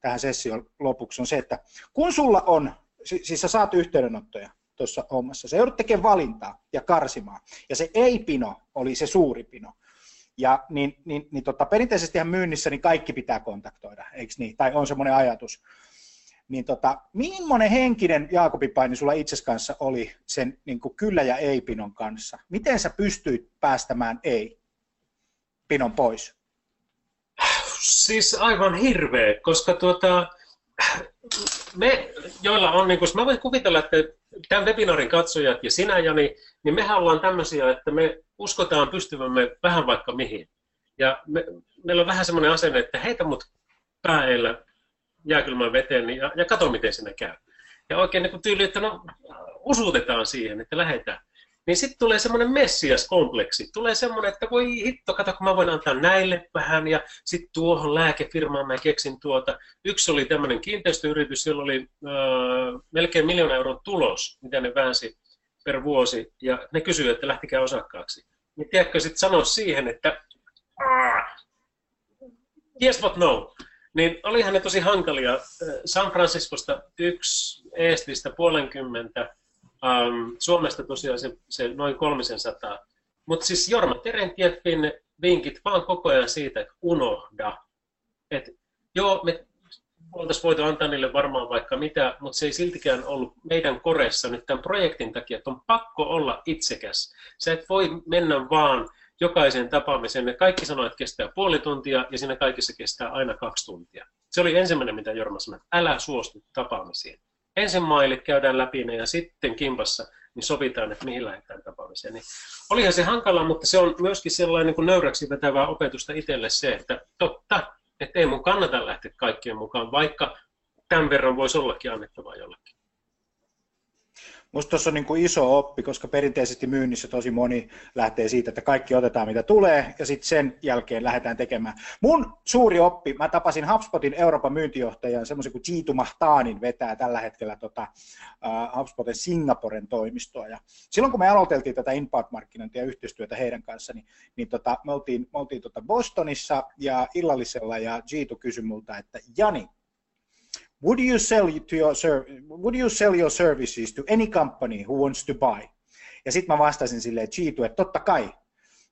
tähän session lopuksi, on se, että kun sulla on, siis sä saat yhteydenottoja tuossa hommassa, sä joudut tekemään valintaa ja karsimaan, ja se ei-pino oli se suuri pino. Ja perinteisesti myynnissä niin kaikki pitää kontaktoida, eikö niin? Tai on semmoinen ajatus. Millainen henkinen Jaakobipaini sulla itses kanssa oli sen niin kuin kyllä ja ei-pinon kanssa? Miten sä pystyit päästämään ei-pinon pois? Siis aivan hirveä, koska me, joilla on, niin kuin, mä voin kuvitella, että tämän webinaarin katsojat ja sinä, Jani, niin mehän ollaan tämmöisiä, että me uskotaan pystyvämme vähän vaikka mihin. Ja meillä on vähän semmoinen asenne, että heitä mut pääillä jääkylmään veteen ja kato, miten sinä käy. Ja oikein niin tyyli, että no, usutetaan siihen, että lähdetään. Niin sitten tulee semmoinen messiaskompleksi. Tulee semmoinen, että voi hitto, kato, kun mä voin antaa näille vähän ja sitten tuohon lääkefirmaan mä keksin tuota. Yksi oli tämmöinen kiinteistöyritys, jolla oli melkein 1 000 000 euron tulos, mitä ne väänsi per vuosi. Ja ne kysyivät, että lähtikää osakkaaksi. Niin tiedätkö sitten sanoa siihen, että yes but no. Niin olihan ne tosi hankalia. San Franciscosta yksi, Eestistä 50. Suomesta tosiaan se noin 300. Mutta siis Jorma Terentjeffin vinkit vaan koko ajan siitä, että unohda. Et joo, me oltaisiin voitu antaa niille varmaan vaikka mitä, mutta se ei siltikään ollut meidän koressa nyt tämän projektin takia, että on pakko olla itsekäs. Sä et voi mennä vaan jokaisen tapaamiseen. Ne kaikki sanoo, että kestää 0,5 tuntia ja siinä kaikissa kestää aina 2 tuntia. Se oli ensimmäinen, mitä Jorma sanoi, että älä suostu tapaamisiin. Ensin mailit käydään läpi ne ja sitten kimpassa niin sovitaan, että mihin lähdetään tapaamiseen. Niin olihan se hankala, mutta se on myöskin sellainen kuin nöyräksi vetävää opetusta itselle se, että totta, että ei mun kannata lähteä kaikkien mukaan, vaikka tämän verran voisi ollakin annettavaa jollekin. Minusta tuossa on niin kuin iso oppi, koska perinteisesti myynnissä tosi moni lähtee siitä, että kaikki otetaan mitä tulee ja sitten sen jälkeen lähdetään tekemään. Mun suuri oppi, mä tapasin HubSpotin Euroopan myyntijohtajan, semmoisen kuin Jeetu Mahtaanin vetää tällä hetkellä HubSpotin Singaporen toimistoa. Ja silloin kun me aloiteltiin tätä inbound-markkinointia ja yhteistyötä heidän kanssa, me oltiin Bostonissa ja illallisella ja Jeetu kysyi multa, että Jani, Would you sell your services to any company who wants to buy? Ja sitten mä vastasin silleen Jeetu, että totta kai.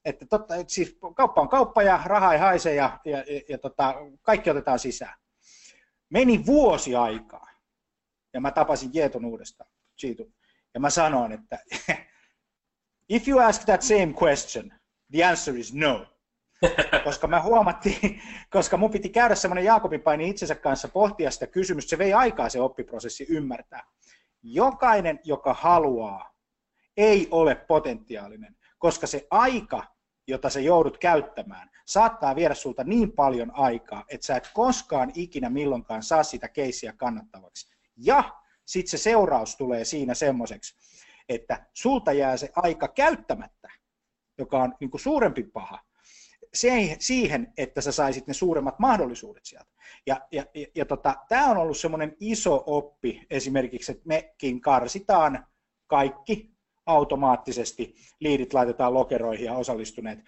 Että siis kauppa on kauppa ja raha ei haise ja kaikki otetaan sisään. Meni vuosi aikaa ja mä tapasin Jeetun uudestaan, Jeetu, ja mä sanoin, että if you ask that same question, the answer is no. Koska mä huomattiin, koska mun piti käydä semmoinen Jaakobipaini itsensä kanssa pohtia sitä kysymystä, se vei aikaa se oppiprosessi ymmärtää. Jokainen, joka haluaa, ei ole potentiaalinen, koska se aika, jota sä joudut käyttämään, saattaa viedä sulta niin paljon aikaa, että sä et koskaan ikinä milloinkaan saa sitä keissiä kannattavaksi. Ja sit se seuraus tulee siinä semmoiseksi, että sulta jää se aika käyttämättä, joka on niin kuin suurempi paha. Siihen, että sä saisit ne suuremmat mahdollisuudet sieltä. Tämä on ollut semmoinen iso oppi esimerkiksi, että mekin karsitaan kaikki automaattisesti, liidit laitetaan lokeroihin ja osallistuneet,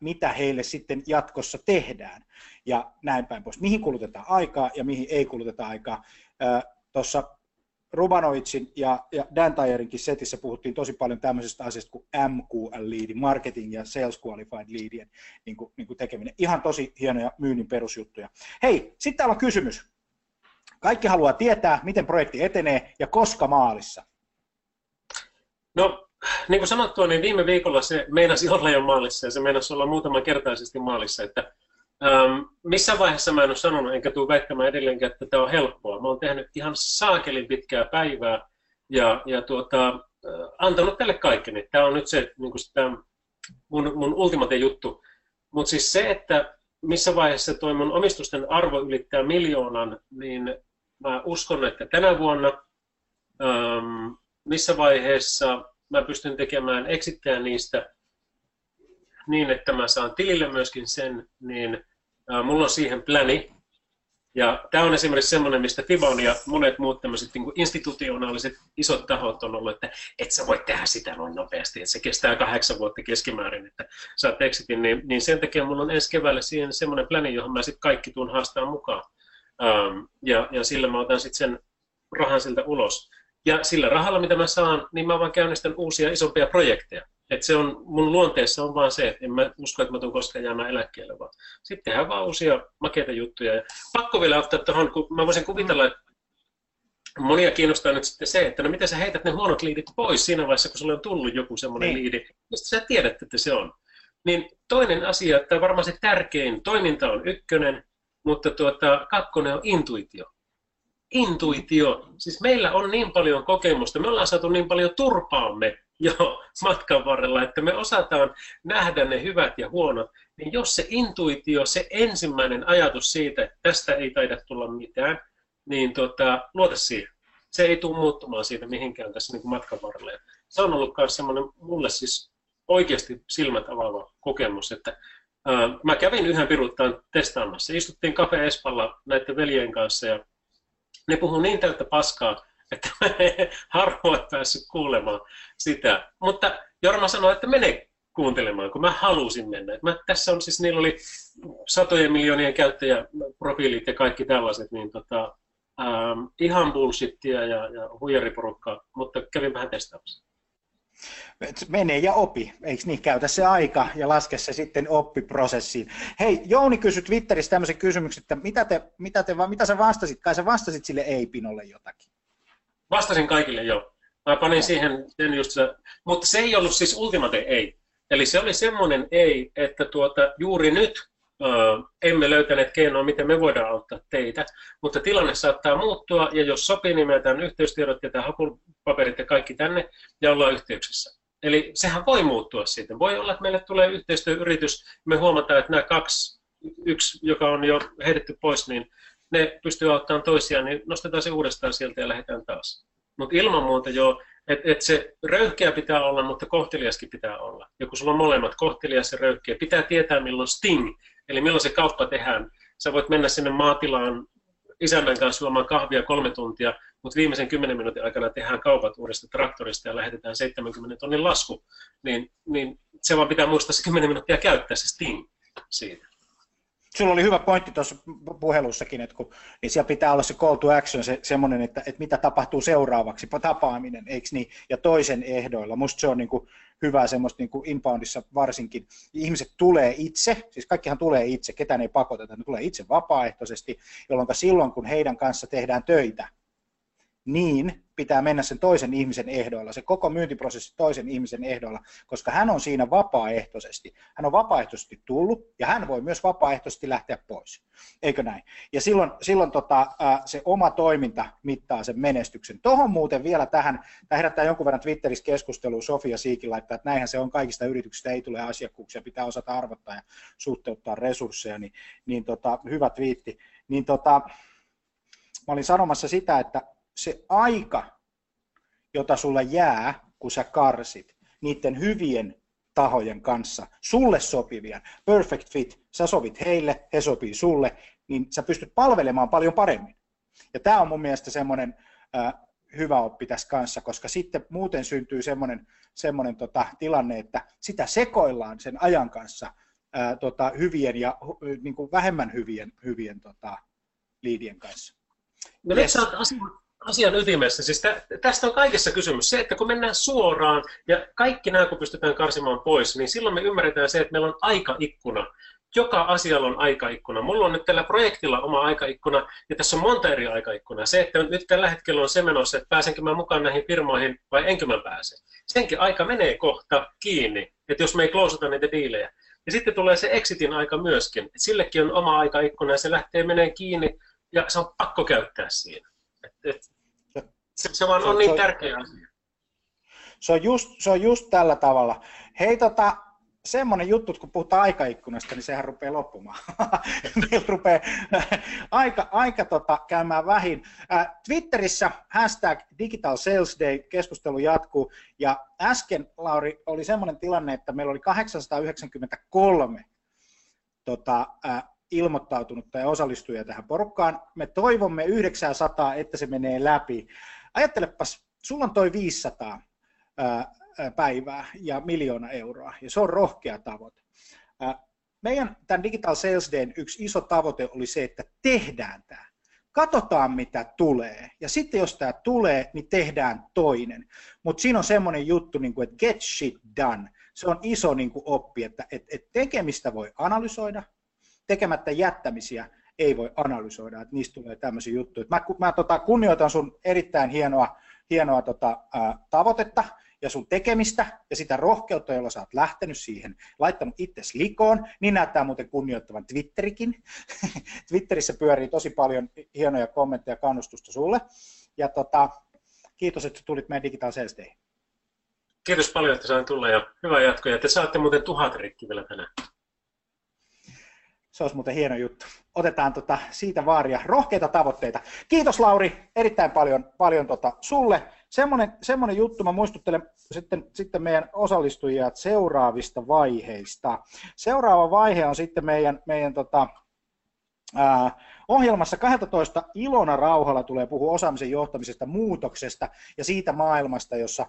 mitä heille sitten jatkossa tehdään ja näin päin pois. Mihin kulutetaan aikaa ja mihin ei kuluteta aikaa. Tuossa Rubanovitsin ja Dan Tyerinkin setissä puhuttiin tosi paljon tämmöisestä asiasta kuin MQL-liidi, marketing ja sales qualified leadien niin kuin tekeminen. Ihan tosi hienoja myynnin perusjuttuja. Hei, sitten täällä on kysymys. Kaikki haluaa tietää, miten projekti etenee ja koska maalissa? No, niin kuin sanottua, niin viime viikolla se meinasi olla jo maalissa ja se meinasi olla muutaman kertaisesti maalissa, että missään vaiheessa mä en ole sanonut, enkä tule väittämään edelleenkään, että tämä on helppoa. Mä oon tehnyt ihan saakelin pitkää päivää ja antanut tälle kaikkeni. Tämä on nyt se niin kuin sitä, mun ultimate juttu. Mutta siis se, että missä vaiheessa toi mun omistusten arvo ylittää 1 000 000, niin mä uskon, että tänä vuonna missä vaiheessa mä pystyn tekemään exittejä niistä niin, että mä saan tilille myöskin sen, niin mulla on siihen pläni. Ja tämä on esimerkiksi semmoinen, mistä Fibon ja monet muut tämmöiset niin institutionaaliset isot tahot on ollut, että et sä voi tehdä sitä noin nopeasti, että se kestää 8 vuotta keskimäärin, että saat exitin, niin sen takia mulla on ensi keväällä siihen semmoinen pläni, johon mä sitten kaikki tuun haastaa mukaan. Ja sillä mä otan sitten sen rahan siltä ulos. Ja sillä rahalla, mitä mä saan, niin mä vaan käynnistän uusia isompia projekteja. Että se on, mun luonteessa on vaan se, että en mä usko, että mä tuun koskaan jäämään eläkkeelle, vaan sitten tehdään vaan uusia makeita juttuja. Ja pakko vielä ottaa tuohon, kun mä voisin kuvitella, että monia kiinnostaa nyt sitten se, että no miten sä heität ne huonot liidit pois siinä vaiheessa, kun sulle on tullut joku semmoinen liidi, mistä sä tiedät, että se on. Niin toinen asia, tai varmaan se tärkein, toiminta on ykkönen, mutta kakkonen on intuitio. Intuitio. Siis meillä on niin paljon kokemusta, me ollaan saatu niin paljon turpaamme jo matkan varrella, että me osataan nähdä ne hyvät ja huonot. Niin jos se intuitio, se ensimmäinen ajatus siitä, että tästä ei taida tulla mitään, niin luota siihen. Se ei tule muuttumaan siitä mihinkään tässä niin kuin matkan varrella. Se on ollut myös semmoinen mulle siis oikeasti silmät avaava kokemus, että mä kävin yhden piruttaan testaamassa. Istuttiin Cafe Espalla näiden veljen kanssa ja ne puhuu niin täyttä paskaa, että mä en harvoin päässyt kuulemaan sitä. Mutta Jorma sanoi, että mene kuuntelemaan, kun mä halusin mennä. Tässä on siis, niillä oli satojen miljoonien käyttäjäprofiilit ja kaikki tällaiset, niin ihan bullshittia ja huijariporukkaa, mutta kävin vähän testaamassa. Mene ja opi, eikö niin? Käytä se aika ja laske se sitten oppiprosessiin. Hei, Jouni kysyi Twitterissä tämmöisen kysymyksen, että mitä sä vastasit? Kai sä vastasit sille ei-pinolle jotakin? Vastasin kaikille jo. Mä panin siihen sen just se, mutta se ei ollut siis ultimate ei. Eli se oli semmoinen ei, että juuri nyt emme löytäneet keinoa, miten me voidaan auttaa teitä, mutta tilanne saattaa muuttua, ja jos sopii, niin me tämän yhteystiedot ja tämän hakupaperit ja kaikki tänne, ja ollaan yhteyksissä. Eli sehän voi muuttua siitä. Voi olla, että meille tulee yhteistyöyritys, me huomataan, että nämä yksi, joka on jo heitetty pois, niin ne pystyy auttamaan toisiaan, niin nostetaan se uudestaan sieltä ja lähdetään taas. Mutta ilman muuta joo, että se röyhkeä pitää olla, mutta kohteliaskin pitää olla. Ja kun sulla on molemmat, kohtelias ja röyhkeä, pitää tietää milloin sting, eli milloin se kauppa tehdään. Sä voit mennä sinne maatilaan isännän kanssa juomaan kahvia 3 tuntia, mutta viimeisen 10 minuutin aikana tehdään kaupat uudesta traktorista ja lähetetään 70 tonnin lasku. Niin se vaan pitää muistaa se 10 minuuttia käyttää se sting siitä. Sulla oli hyvä pointti tuossa puhelussakin, että niin siellä pitää olla se call to action, semmoinen, että mitä tapahtuu seuraavaksi, tapaaminen, eikö niin, ja toisen ehdoilla. Musta se on niin kuin hyvä semmoista niin kuin inboundissa varsinkin. Ihmiset tulee itse, siis kaikkihan tulee itse, ketään ei pakoteta, ne tulee itse vapaaehtoisesti, jolloin silloin, kun heidän kanssa tehdään töitä, niin pitää mennä sen toisen ihmisen ehdoilla, se koko myyntiprosessi toisen ihmisen ehdoilla, koska hän on siinä vapaaehtoisesti. Hän on vapaaehtoisesti tullut ja hän voi myös vapaaehtoisesti lähteä pois, eikö näin? Ja silloin se oma toiminta mittaa sen menestyksen. Tuohon muuten vielä tämä herättää jonkun verran Twitterissä keskustelua, Sofia Siikin laittaa, että näinhän se on kaikista yrityksistä, ei tule asiakkuuksia, pitää osata arvottaa ja suhteuttaa resursseja, niin hyvä twiitti. Mä olin sanomassa sitä, että se aika, jota sulla jää, kun sä karsit niiden hyvien tahojen kanssa, sulle sopivien, perfect fit, sä sovit heille, he sopii sulle, niin sä pystyt palvelemaan paljon paremmin. Ja tää on mun mielestä semmoinen hyvä oppi tässä kanssa, koska sitten muuten syntyy semmoinen tilanne, että sitä sekoillaan sen ajan kanssa hyvien ja niin kuin vähemmän hyvien liidien kanssa. No nyt sä oot asian ytimessä, siis tästä on kaikessa kysymys. Se, että kun mennään suoraan ja kaikki nämä kun pystytään karsimaan pois, niin silloin me ymmärretään se, että meillä on aikaikkuna. Joka asialla on aikaikkuna. Mulla on nyt tällä projektilla oma aikaikkuna ja tässä on monta eri aikaikkunaa. Se, että nyt tällä hetkellä on se menossa, että pääsenkö mä mukaan näihin firmoihin vai enkö mä pääse. Senkin aika menee kohta kiinni, että jos me ei kloosata niitä diilejä. Ja sitten tulee se exitin aika myöskin. Et sillekin on oma aikaikkuna ja se lähtee menee kiinni. Ja se on pakko käyttää siinä. Se vaan on niin tärkeä asia. Se on just tällä tavalla. Hei, semmoinen juttu, kun puhutaan aikaikkunasta, niin sehän rupeaa loppumaan. Meillä rupeaa aika käymään vähin. Twitterissä hashtag Digital Sales Day keskustelu jatkuu. Ja äsken, Lauri, oli semmoinen tilanne, että meillä oli 893 ilmoittautunutta ja osallistujia tähän porukkaan. Me toivomme 900, että se menee läpi. Ajattelepas, sulla on toi 500 päivää ja 1 000 000 euroa, ja se on rohkea tavoite. Meidän tämän Digital Sales Dayn yksi iso tavoite oli se, että tehdään tämä. Katsotaan, mitä tulee, ja sitten jos tämä tulee, niin tehdään toinen. Mutta siinä on semmoinen juttu, että get shit done. Se on iso oppi, että tekemistä voi analysoida, tekemättä jättämisiä ei voi analysoida, että niistä tulee tämmöisiä juttuja. Mä kunnioitan sun erittäin hienoa tavoitetta ja sun tekemistä ja sitä rohkeutta, jolla sä oot lähtenyt siihen, laittanut itsesi likoon, niin näyttää muuten kunnioittavan Twitterikin. Twitterissä pyörii tosi paljon hienoja kommentteja ja kannustusta sulle. Ja kiitos, että tulit meidän Digital Sales Dayhin. Kiitos paljon, että sain tulla ja hyvää jatkoa. Ja te saatte muuten 1000 rikki vielä tänään. Se olisi muuten hieno juttu. Otetaan siitä vaaria. Rohkeita tavoitteita. Kiitos, Lauri, erittäin paljon sulle. Semmoinen juttu, mä muistuttelen sitten meidän osallistujia seuraavista vaiheista. Seuraava vaihe on sitten meidän ohjelmassa 12 Ilona Rauhala tulee puhua osaamisen johtamisesta, muutoksesta ja siitä maailmasta, jossa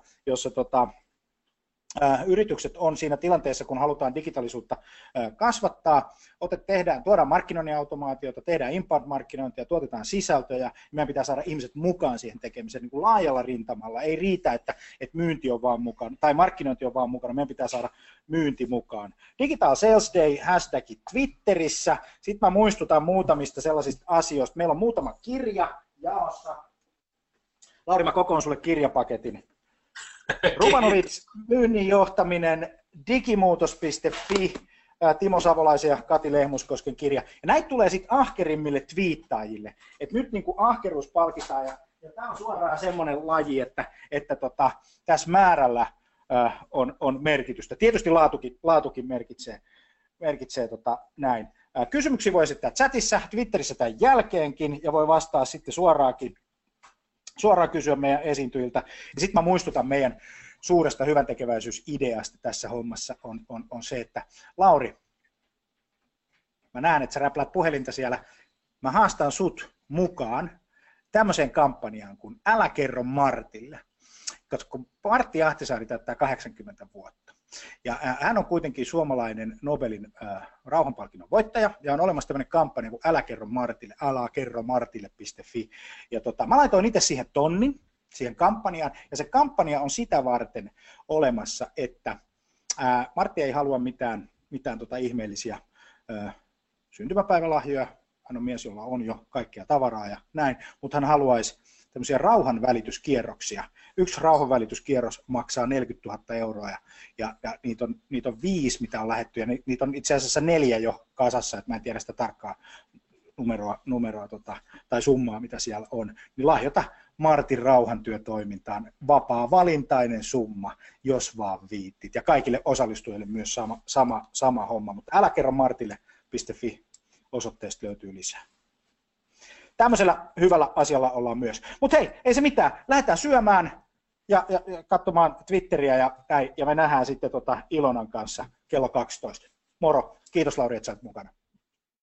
yritykset on siinä tilanteessa, kun halutaan digitaalisuutta kasvattaa. Tuodaan markkinoinnin automaatiota, tehdään inbound-markkinointia, tuotetaan sisältöjä. Meidän pitää saada ihmiset mukaan siihen tekemiseen niin kuin laajalla rintamalla. Ei riitä, että myynti on vaan mukana tai markkinointi on vaan mukana. Meidän pitää saada myynti mukaan. Digital Sales Day hashtag Twitterissä. Sitten mä muistutan muutamista sellaisista asioista. Meillä on muutama kirja jaossa. Lauri, mä kokoon sulle kirjapaketin. Rubanovitsin myynnin johtaminen, digimuutos.fi, Timo Savolaisen ja Kati Lehmuskosken kirja. Ja näitä tulee sitten ahkerimmille twiittaajille. Et nyt ahkeruus palkitaan ja tämä on suoraan semmoinen laji, että tässä määrällä on merkitystä. Tietysti laatukin merkitsee näin. Kysymyksiä voi esittää chatissa, Twitterissä tämän jälkeenkin ja voi vastaa sitten suoraan kysyä meidän esiintyjiltä. Sitten mä muistutan meidän suuresta hyväntekeväisyysideasta tässä hommassa on se, että Lauri, mä näen, että sä räpläät puhelinta siellä. Mä haastan sut mukaan tämmöiseen kampanjaan kuin Älä kerro Martille. Kun Martti Ahtisaari täyttää 80 vuotta. Ja hän on kuitenkin suomalainen Nobelin rauhanpalkinnon voittaja, ja on olemassa tämmöinen kampanja kuin Älä kerro Martille, alakerromartille.fi. Ja mä laitoin itse siihen 1000 siihen kampanjaan, ja se kampanja on sitä varten olemassa, että Martti ei halua mitään ihmeellisiä syntymäpäivälahjoja, hän on mies, jolla on jo kaikkea tavaraa ja näin, mutta hän haluaisi tämmöisiä rauhanvälityskierroksia. Yksi rauhanvälityskierros maksaa 40 000 euroa ja niitä on 5, mitä on lähdetty ja niitä on itse asiassa 4 jo kasassa, että mä en tiedä sitä tarkkaa numeroa tai summaa, mitä siellä on. Niin lahjota Martin rauhantyötoimintaan vapaa-valintainen summa, jos vaan viittit. Ja kaikille osallistujille myös sama homma, mutta älä kerro Martille.fi osoitteesta löytyy lisää. Tämmöisellä hyvällä asialla ollaan myös. Mutta hei, ei se mitään. Lähdetään syömään ja katsomaan Twitteriä ja me nähdään sitten Ilonan kanssa kello 12. Moro. Kiitos, Lauri, että sä olet mukana.